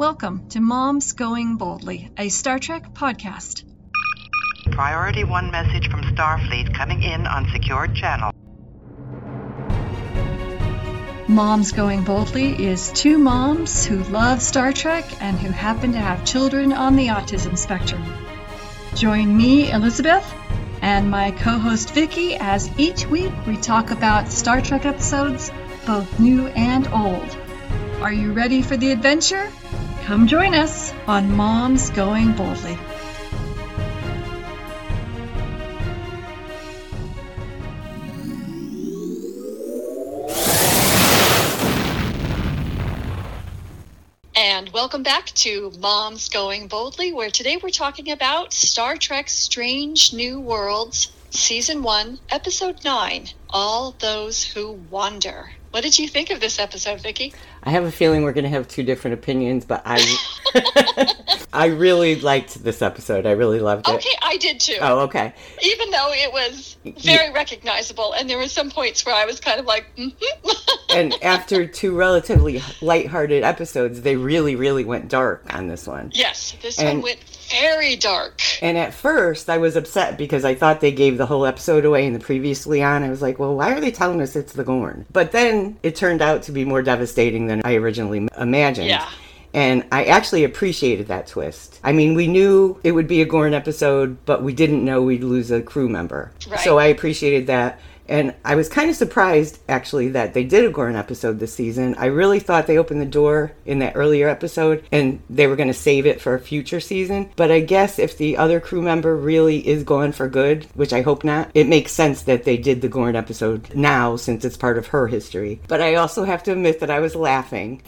Welcome to Moms Going Boldly, a Star Trek podcast. Priority 1 message from Starfleet coming in on secured channel. Moms Going Boldly is two moms who love Star Trek and who happen to have children on the autism spectrum. Join me, Elizabeth, and my co-host Vicky as each week we talk about Star Trek episodes, both new and old. Are you ready for the adventure? Come join us on Moms Going Boldly. And welcome back to Moms Going Boldly, where today we're talking about Star Trek Strange New Worlds, Season 1, Episode 9, All Those Who Wander. What did you think of this episode, Vicky? I have a feeling we're going to have two different opinions, but I really liked this episode. I really loved it. Okay, I did too. Oh, okay. Even though it was very recognizable, and there were some points where I was kind of like, And after two relatively lighthearted episodes, they really, really went dark on this one. Yes, this one went very dark. And at first, I was upset because I thought they gave the whole episode away in the previous La'an. I was like, well, why are they telling us it's the Gorn? But then it turned out to be more devastating than I originally imagined. Yeah. And I actually appreciated that twist. I mean, we knew it would be a Gorn episode, but we didn't know we'd lose a crew member. Right. So I appreciated that. And I was kind of surprised, actually, that they did a Gorn episode this season. I really thought they opened the door in that earlier episode, and they were going to save it for a future season. But I guess if the other crew member really is gone for good, which I hope not, it makes sense that they did the Gorn episode now, since it's part of her history. But I also have to admit that I was laughing.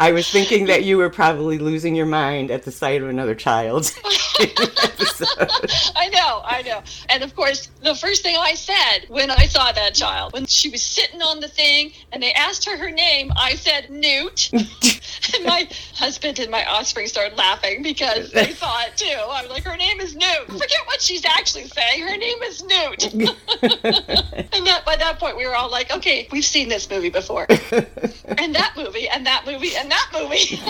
I was thinking that you were probably losing your mind at the sight of another child. I know. And of course, the first thing I said when I saw that child, when she was sitting on the thing and they asked her name, I said, Newt. And my husband and my offspring started laughing because they saw it too. I was like, her name is Newt. Forget what she's actually saying. Her name is Newt. And by that point, we were all like, okay, we've seen this movie before. And that movie, and that movie, and that movie.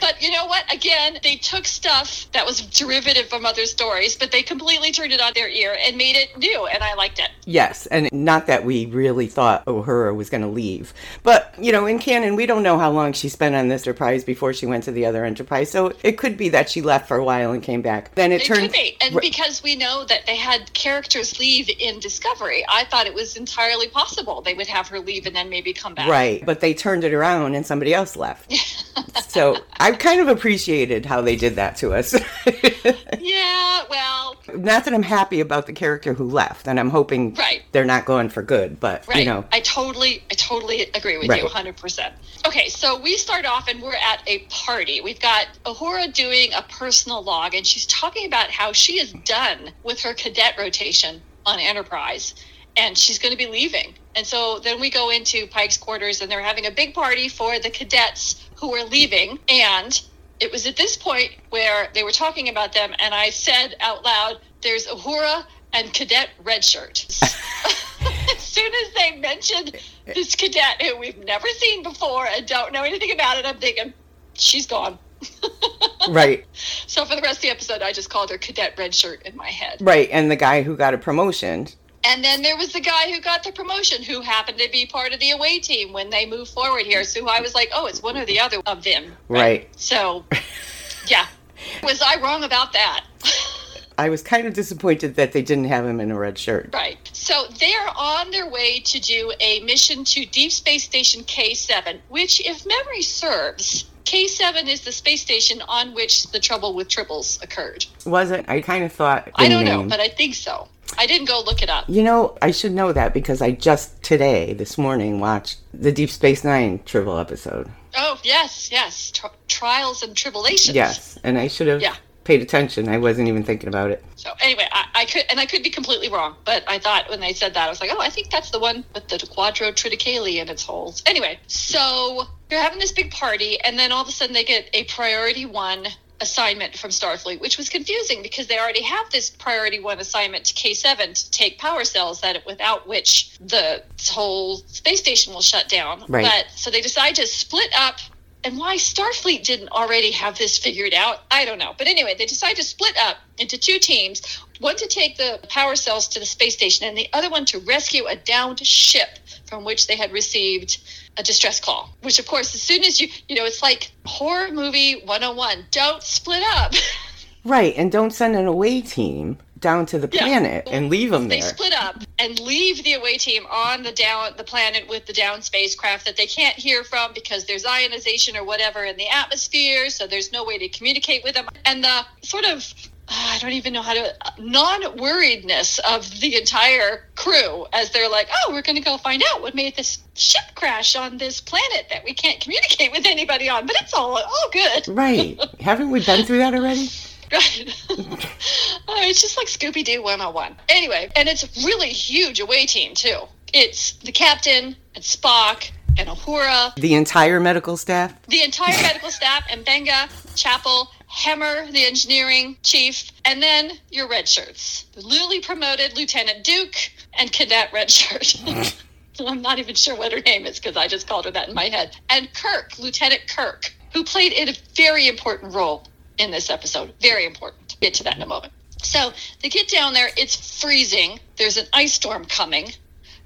But you know what? Again, they took stuff that was derivative from other stories, but they completely turned it on their ear and made it new, and I liked it. Yes, and not that we really thought Uhura was going to leave. But, you know, in canon, we don't know how long she spent on this Enterprise before she went to the other Enterprise, so it could be that she left for a while and came back. Then it turned... Could be. And because we know that they had characters leave in Discovery, I thought it was entirely possible they would have her leave and then maybe come back. Right, but they turned it around and somebody else left. So I kind of appreciated how they did that to us. Yeah, well. Not that I'm happy about the character who left, and I'm hoping they're not going for good, but, you know. I totally agree with you, 100%. Okay, so we start off and we're at a party. We've got Uhura doing a personal log, and she's talking about how she is done with her cadet rotation on Enterprise, and she's going to be leaving. And so then we go into Pike's quarters, and they're having a big party for the cadets who were leaving, and it was at this point where they were talking about them, and I said out loud, there's Uhura and Cadet Redshirt. As soon as they mentioned this cadet who we've never seen before and don't know anything about it, I'm thinking, she's gone. Right. So for the rest of the episode, I just called her Cadet Redshirt in my head. Right, and the guy who got a promotion. And then there was the guy who got the promotion who happened to be part of the away team when they moved forward here. So I was like, oh, it's one or the other of them. Right. So, yeah. Was I wrong about that? I was kind of disappointed that they didn't have him in a red shirt. Right. So they're on their way to do a mission to Deep Space Station K-7, which, if memory serves, K-7 is the space station on which the trouble with tribbles occurred. Was it? I kind of thought... I don't know, but I think so. I didn't go look it up. You know, I should know that because I just today, this morning, watched the Deep Space Nine Tribble episode. Oh, yes. Trials and Tribulations. Yes, and I should have paid attention. I wasn't even thinking about it. So anyway, I could be completely wrong, but I thought when they said that, I was like, oh, I think that's the one with the quadro-triticale in its holes. Anyway, so they're having this big party, and then all of a sudden they get a Priority 1 assignment from Starfleet, which was confusing because they already have this Priority 1 assignment to K-7 to take power cells that without which the whole space station will shut down. Right. But so they decide to split up And why Starfleet didn't already have this figured out, I don't know. But anyway, they decide to split up into two teams, one to take the power cells to the space station and the other one to rescue a downed ship from which they had received a distress call. Which, of course, as soon as you know, it's like horror movie 101. Don't split up. Right, and don't send an away team down to the planet and leave them there. They split up and leave the away team on the planet with the down spacecraft that they can't hear from because there's ionization or whatever in the atmosphere, so there's no way to communicate with them. And the sort of, I don't even know how to, non-worriedness of the entire crew as they're like, oh, we're going to go find out what made this ship crash on this planet that we can't communicate with anybody on, but it's all good. Right. Haven't we been through that already? It's just like Scooby-Doo 101. Anyway, and it's a really huge away team, too. It's the captain and Spock and Uhura. The entire medical staff? The entire medical staff and Benga, Chapel, Hemmer, the engineering chief, and then your red shirts. The newly promoted Lieutenant Duke and Cadet Redshirt. I'm not even sure what her name is because I just called her that in my head. And Kirk, Lieutenant Kirk, who played a very important role in this episode. Very important. Get to that in a moment. So they get down there. It's freezing. There's an ice storm coming.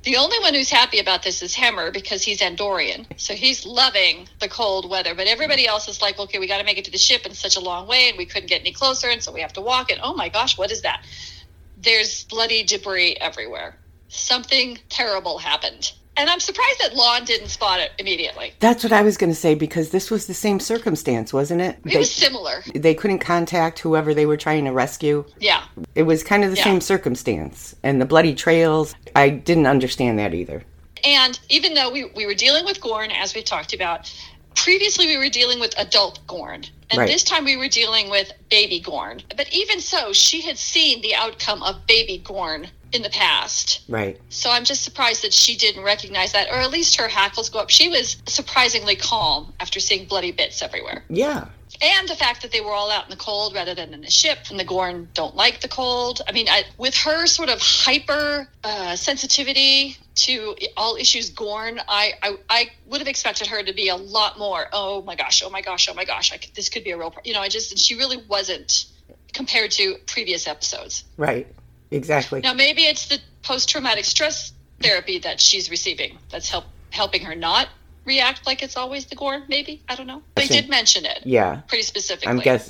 The only one who's happy about this is Hemmer because he's Andorian. So he's loving the cold weather. But everybody else is like, okay, we got to make it to the ship. It's such a long way and we couldn't get any closer. And so we have to walk it. Oh my gosh, what is that? There's bloody debris everywhere. Something terrible happened. And I'm surprised that La'an didn't spot it immediately. That's what I was going to say, because this was the same circumstance, wasn't it? It was similar. They couldn't contact whoever they were trying to rescue. Yeah. It was kind of the same circumstance. And the bloody trails, I didn't understand that either. And even though we were dealing with Gorn, as we talked about, previously we were dealing with adult Gorn. And This time we were dealing with baby Gorn. But even so, she had seen the outcome of baby Gorn in the past. Right. So I'm just surprised that she didn't recognize that, or at least her hackles go up. She was surprisingly calm after seeing bloody bits everywhere. Yeah. And the fact that they were all out in the cold rather than in the ship, and the Gorn don't like the cold. I mean, with her sort of hyper sensitivity to all issues Gorn, I would have expected her to be a lot more, oh my gosh, this could be a real problem. You know, she really wasn't compared to previous episodes. Right. Exactly. Now, maybe it's the post-traumatic stress therapy that she's receiving that's helping her not react like it's always the Gorn, maybe? I don't know. They did mention it. Yeah. Pretty specifically.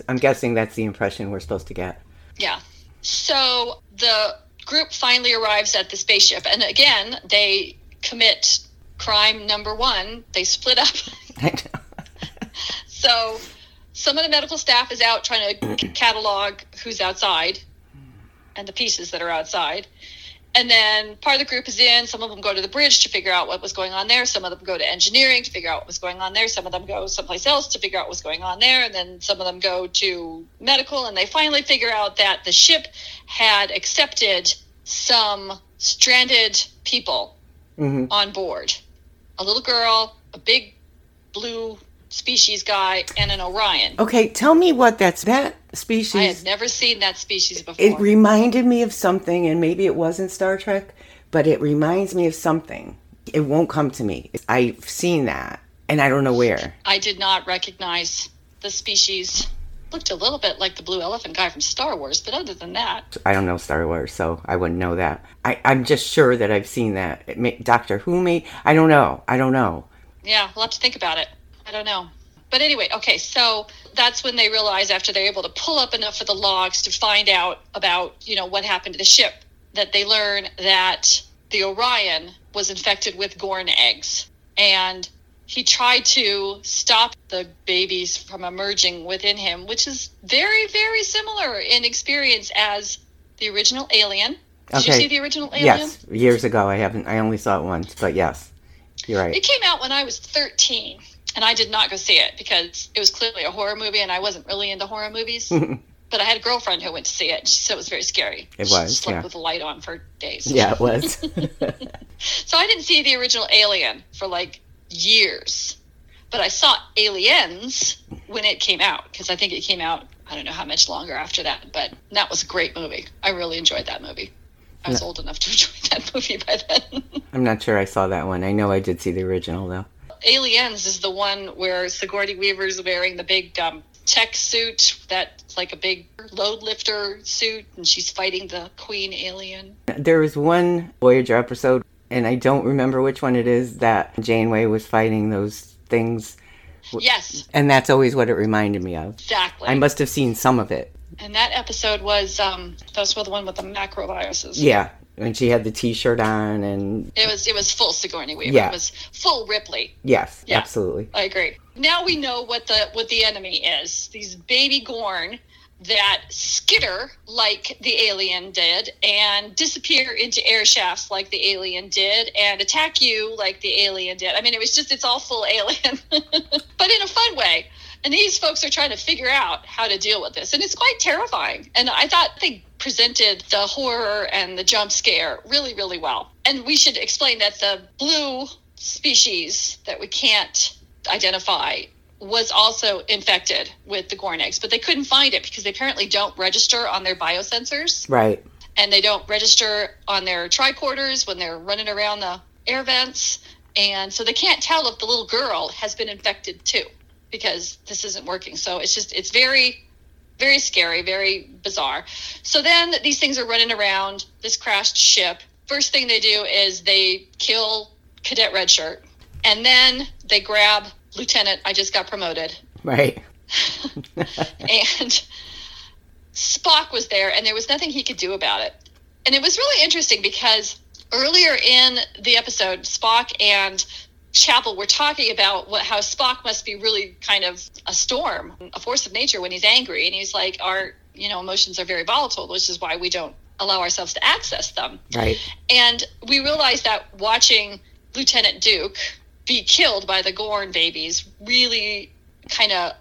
I'm guessing that's the impression we're supposed to get. Yeah. So the group finally arrives at the spaceship. And again, they commit crime number one. They split up. I know. So some of the medical staff is out trying to catalog who's outside and the pieces that are outside. And then part of the group is in. Some of them go to the bridge to figure out what was going on there. Some of them go to engineering to figure out what was going on there. Some of them go someplace else to figure out what's going on there. And then some of them go to medical, and they finally figure out that the ship had accepted some stranded people on board. A little girl, a big blue species guy, and an Orion. Okay, tell me what that species... I had never seen that species before. It reminded me of something, and maybe it wasn't Star Trek, but it reminds me of something. It won't come to me. I've seen that, and I don't know where. I did not recognize the species. Looked a little bit like the blue elephant guy from Star Wars, but other than that... I don't know Star Wars, so I wouldn't know that. I'm just sure that I've seen that. Doctor Who may... I don't know. Yeah, we'll have to think about it. I don't know. But anyway, okay, so that's when they realize, after they're able to pull up enough of the logs to find out about, you know, what happened to the ship, that they learn that the Orion was infected with Gorn eggs. And he tried to stop the babies from emerging within him, which is very, very similar in experience as the original Alien. Did you see the original Alien? Yes, years ago. I only saw it once, but yes, you're right. It came out when I was 13. And I did not go see it because it was clearly a horror movie and I wasn't really into horror movies. But I had a girlfriend who went to see it. So it was very scary. It was, she slept with the light on for days. Yeah, it was. So I didn't see the original Alien for like years. But I saw Aliens when it came out because I think it came out, I don't know how much longer after that. But that was a great movie. I really enjoyed that movie. I was old enough to enjoy that movie by then. I'm not sure I saw that one. I know I did see the original though. Aliens is the one where Sigourney Weaver's wearing the big tech suit that's like a big load lifter suit, and she's fighting the queen alien. There was one Voyager episode, and I don't remember which one it is, that Janeway was fighting those things. Yes. And that's always what it reminded me of. Exactly. I must have seen some of it. And that episode was, that's the one with the macroviruses. Yeah. And she had the T-shirt on, and it was full Sigourney Weaver. Yeah. It was full Ripley. Yes, yeah, absolutely. I agree. Now we know what the enemy is. These baby Gorn that skitter like the alien did, and disappear into air shafts like the alien did, and attack you like the alien did. I mean, it's all full alien, but in a fun way. And these folks are trying to figure out how to deal with this. And it's quite terrifying. And I thought they presented the horror and the jump scare really, really well. And we should explain that the blue species that we can't identify was also infected with the Gorn eggs. But they couldn't find it because they apparently don't register on their biosensors. Right. And they don't register on their tricorders when they're running around the air vents. And so they can't tell if the little girl has been infected too, because this isn't working. So it's very, very scary, very bizarre. So then these things are running around this crashed ship. First thing they do is they kill Cadet Redshirt, and then they grab Lieutenant, I just got promoted. Right. And Spock was there, and there was nothing he could do about it. And it was really interesting because earlier in the episode, Spock and Chapel were talking about how Spock must be really kind of a storm, a force of nature when he's angry. And he's like, our emotions are very volatile, which is why we don't allow ourselves to access them. Right. And we realized that watching Lieutenant Duke be killed by the Gorn babies really kind of,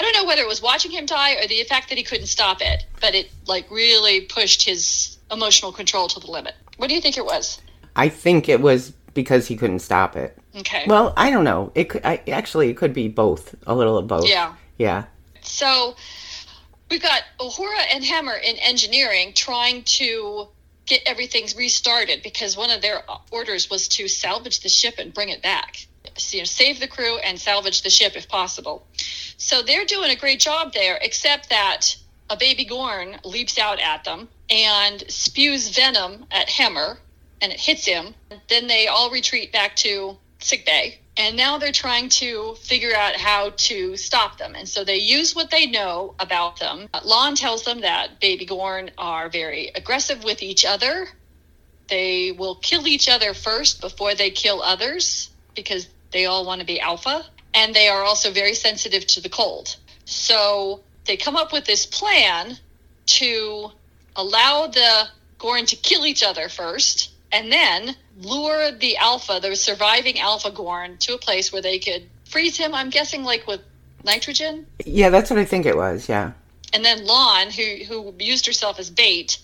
I don't know whether it was watching him die or the fact that he couldn't stop it, but it like really pushed his emotional control to the limit. What do you think it was? I think it was because he couldn't stop it. Okay. Well, I don't know. It could be both. A little of both. Yeah. Yeah. So we've got Uhura and Hemmer in engineering trying to get everything restarted because one of their orders was to salvage the ship and bring it back. So, save the crew and salvage the ship if possible. So they're doing a great job there, except that a baby Gorn leaps out at them and spews venom at Hemmer, and it hits him. Then they all retreat back to sickbay, and now they're trying to figure out how to stop them. And so they use what they know about them. La'an tells them that baby Gorn are very aggressive with each other. They will kill each other first before they kill others because they all want to be alpha, and they are also very sensitive to the cold. So they come up with this plan to allow the Gorn to kill each other first, and then lure the surviving alpha Gorn to a place where they could freeze him, I'm guessing, like with nitrogen? Yeah, that's what I think it was, yeah. And then La'an, who used herself as bait,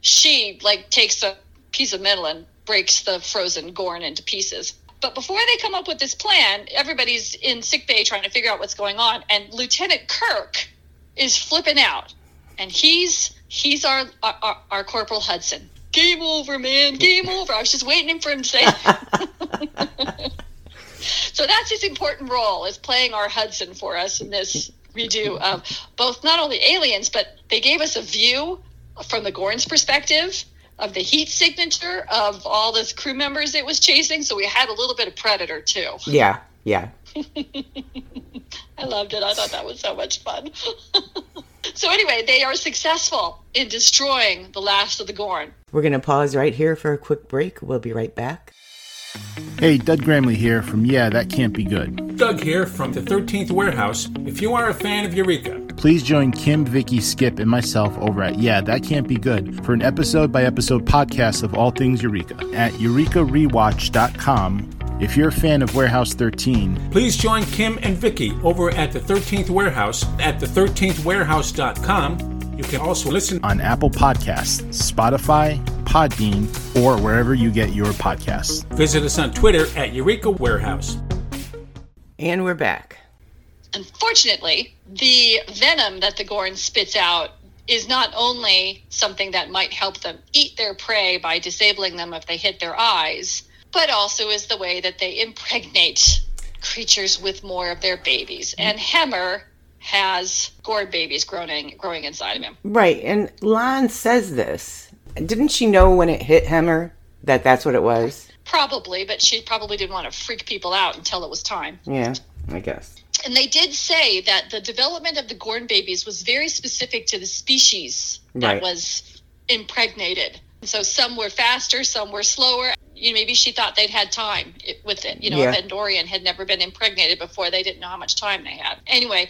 she, takes a piece of metal and breaks the frozen Gorn into pieces. But before they come up with this plan, everybody's in sickbay trying to figure out what's going on, and Lieutenant Kirk is flipping out, and he's our Corporal Hudson. Game over, man. Game over. I was just waiting for him to say that. So that's his important role, is playing our Hudson for us in this redo of both not only aliens, but they gave us a view from the Gorn's perspective of the heat signature of all the crew members it was chasing. So we had a little bit of Predator, too. Yeah, yeah. I loved it. I thought that was so much fun. So anyway, they are successful in destroying the last of the Gorn. We're going to pause right here for a quick break. We'll be right back. Hey, Doug Gramley here from Yeah, That Can't Be Good. Doug here from the 13th Warehouse. If you are a fan of Eureka, please join Kim, Vicky, Skip, and myself over at Yeah, That Can't Be Good for an episode-by-episode podcast of all things Eureka at EurekaRewatch.com. If you're a fan of Warehouse 13, please join Kim and Vicky over at the 13th Warehouse at the 13thwarehouse.com. You can also listen on Apple Podcasts, Spotify, Podbean, or wherever you get your podcasts. Visit us on Twitter at Eureka Warehouse. And we're back. Unfortunately, the venom that the Gorn spits out is not only something that might help them eat their prey by disabling them if they hit their eyes, but also is the way that they impregnate creatures with more of their babies. And Hemmer has Gorn babies growing inside of him. Right, and La'an says this. Didn't she know when it hit Hemmer that that's what it was? Probably, but she probably didn't want to freak people out until it was time. Yeah, I guess. And they did say that the development of the Gorn babies was very specific to the species that was impregnated. So some were faster, some were slower. You know, maybe she thought they'd had time with it. You know, if Andorian had never been impregnated before, they didn't know how much time they had. Anyway,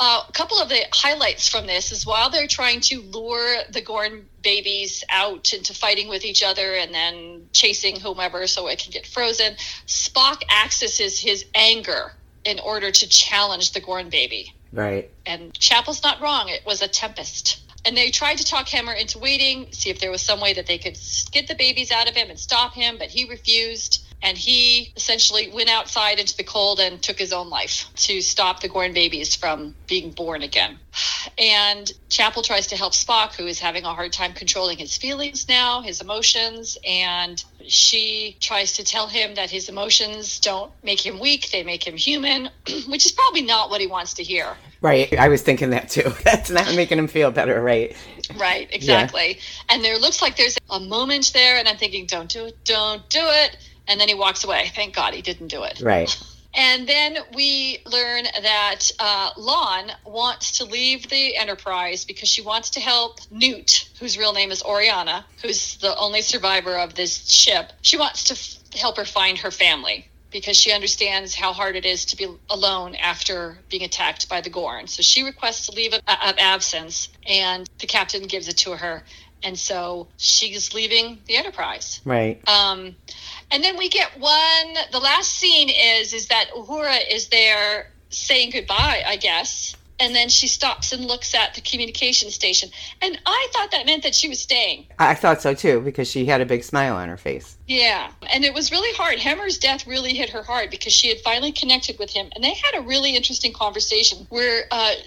a couple of the highlights from this is while they're trying to lure the Gorn babies out into fighting with each other and then chasing whomever so it can get frozen, Spock accesses his anger in order to challenge the Gorn baby. Right. And Chapel's not wrong. It was a tempest. And they tried to talk Hemmer into waiting, see if there was some way that they could get the babies out of him and stop him, but he refused. And he essentially went outside into the cold and took his own life to stop the Gorn babies from being born again. And Chapel tries to help Spock, who is having a hard time controlling his feelings now, his emotions. And she tries to tell him that his emotions don't make him weak. They make him human, which is probably not what he wants to hear. Right. I was thinking that, too. That's not making him feel better, right? Right. Exactly. Yeah. And there looks like there's a moment there. And I'm thinking, don't do it. Don't do it. And then he walks away. Thank God he didn't do it. Right. And then we learn that La'an wants to leave the Enterprise because she wants to help Newt, whose real name is Oriana, who's the only survivor of this ship. She wants to help her find her family because she understands how hard it is to be alone after being attacked by the Gorn. So she requests a leave of absence, and the captain gives it to her. And so she's leaving the Enterprise. Right. And then we get the last scene is that Uhura is there saying goodbye, I guess. And then she stops and looks at the communication station. And I thought that meant that she was staying. I thought so, too, because she had a big smile on her face. Yeah. And it was really hard. Hemmer's death really hit her hard because she had finally connected with him. And they had a really interesting conversation where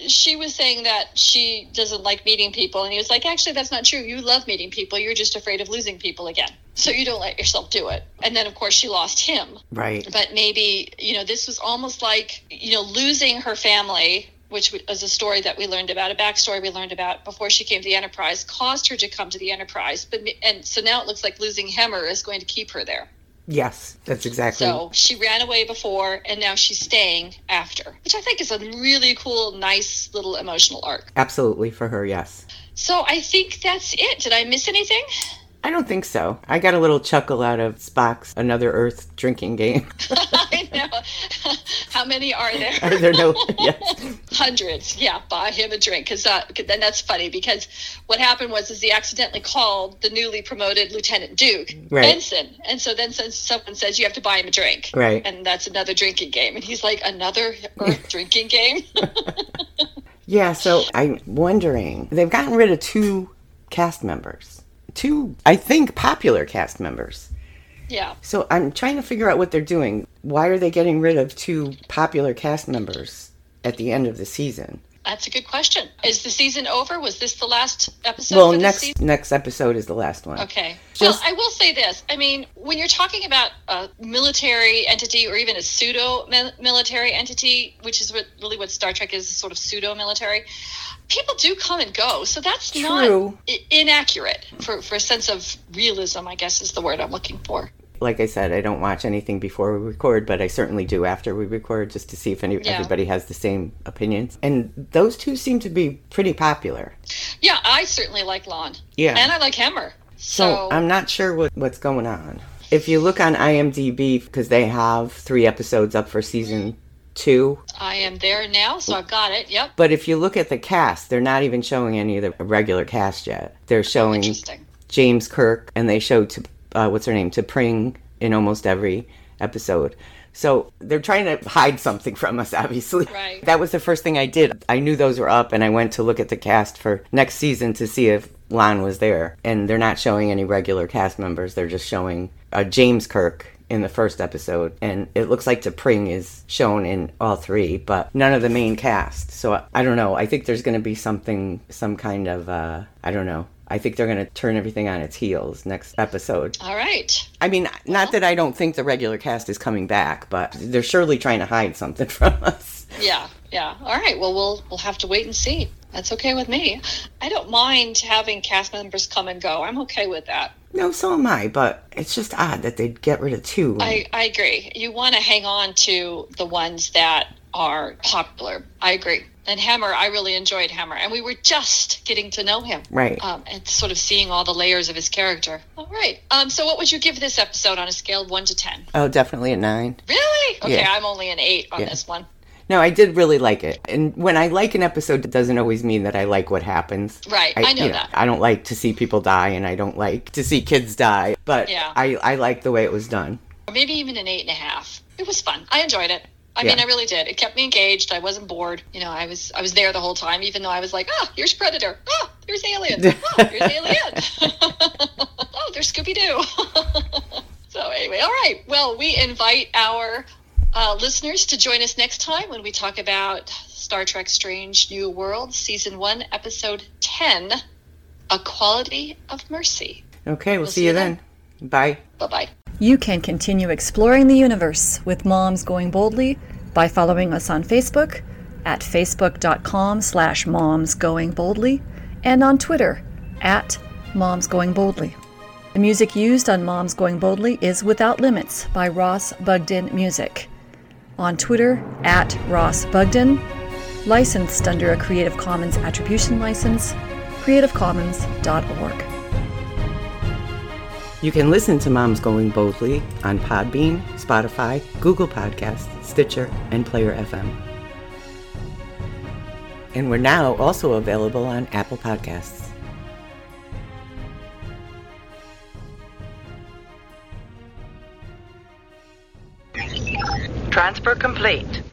she was saying that she doesn't like meeting people. And he was like, actually, that's not true. You love meeting people. You're just afraid of losing people again. So you don't let yourself do it. And then, of course, she lost him. Right. But maybe, you know, this was almost like, you know, losing her family, which was a story that we learned about, a backstory we learned about before she came to the Enterprise, caused her to come to the Enterprise. And so now it looks like losing Hemmer is going to keep her there. Yes, that's exactly. So she ran away before, and now she's staying after, which I think is a really cool, nice little emotional arc. Absolutely, for her, yes. So I think that's it. Did I miss anything? I don't think so. I got a little chuckle out of Spock's Another Earth drinking game. I know. How many are there? Are there no? Yes. Hundreds. Yeah, buy him a drink. Because then that's funny because what happened was he accidentally called the newly promoted Lieutenant Duke Ensign. And so then someone says, you have to buy him a drink. Right. And that's another drinking game. And he's like, another Earth drinking game? Yeah, so I'm wondering, they've gotten rid of two cast members. Two, I think, popular cast members. Yeah. So I'm trying to figure out what they're doing. Why are they getting rid of two popular cast members at the end of the season? That's a good question. Is the season over? Was this the last episode? Well, next episode is the last one. Okay. Well, I will say this. I mean, when you're talking about a military entity or even a pseudo-military entity, which is what Star Trek is, sort of pseudo-military, people do come and go. So that's true. Not inaccurate for a sense of realism, I guess is the word I'm looking for. Like I said, I don't watch anything before we record, but I certainly do after we record just to see if everybody has the same opinions. And those two seem to be pretty popular. Yeah, I certainly like La'an. Yeah. And I like Hemmer. So I'm not sure what's going on. If you look on IMDb, because they have 3 episodes up for season 2. I am there now, so I've got it, yep. But if you look at the cast, they're not even showing any of the regular cast yet. They're showing James Kirk, and they show what's her name, to Pring in almost every episode. So they're trying to hide something from us, obviously. Right. That was the first thing I did. I knew those were up, and I went to look at the cast for next season to see if La'an was there. And they're not showing any regular cast members. They're just showing James Kirk in the first episode. And it looks like to Pring is shown in all 3, but none of the main cast. So I don't know. I think there's going to be some kind of, I don't know. I think they're going to turn everything on its heels next episode. All right. I mean, not that I don't think the regular cast is coming back, but they're surely trying to hide something from us. Yeah, yeah. All right. Well, we'll have to wait and see. That's okay with me. I don't mind having cast members come and go. I'm okay with that. No, so am I, but it's just odd that they'd get rid of two. I agree. You want to hang on to the ones that are popular. I agree. And Hemmer, I really enjoyed Hemmer. And we were just getting to know him. Right. And sort of seeing all the layers of his character. All right. So what would you give this episode on a scale of 1 to 10? Oh, definitely a 9. Really? Okay, yeah. I'm only an 8 on this one. No, I did really like it. And when I like an episode, it doesn't always mean that I like what happens. Right, I know that. I don't like to see people die, and I don't like to see kids die. But I like the way it was done. Or maybe even an 8.5. It was fun. I enjoyed it. I mean, I really did. It kept me engaged. I wasn't bored. You know, I was there the whole time, even though I was like, ah, here's Predator. Ah, here's Alien. Ah, here's Alien. Oh, there's Scooby-Doo. So anyway, all right. Well, we invite our listeners to join us next time when we talk about Star Trek Strange New Worlds, Season 1, Episode 10, A Quality of Mercy. Okay, we'll see you then. Bye. Bye-bye. You can continue exploring the universe with Moms Going Boldly by following us on Facebook at facebook.com/momsgoingboldly and on Twitter at momsgoingboldly. The music used on Moms Going Boldly is Without Limits by Ross Bugden Music. On Twitter at Ross Bugden, licensed under a Creative Commons Attribution License, creativecommons.org. You can listen to Moms Going Boldly on Podbean, Spotify, Google Podcasts, Stitcher, and Player FM. And we're now also available on Apple Podcasts. Transfer complete.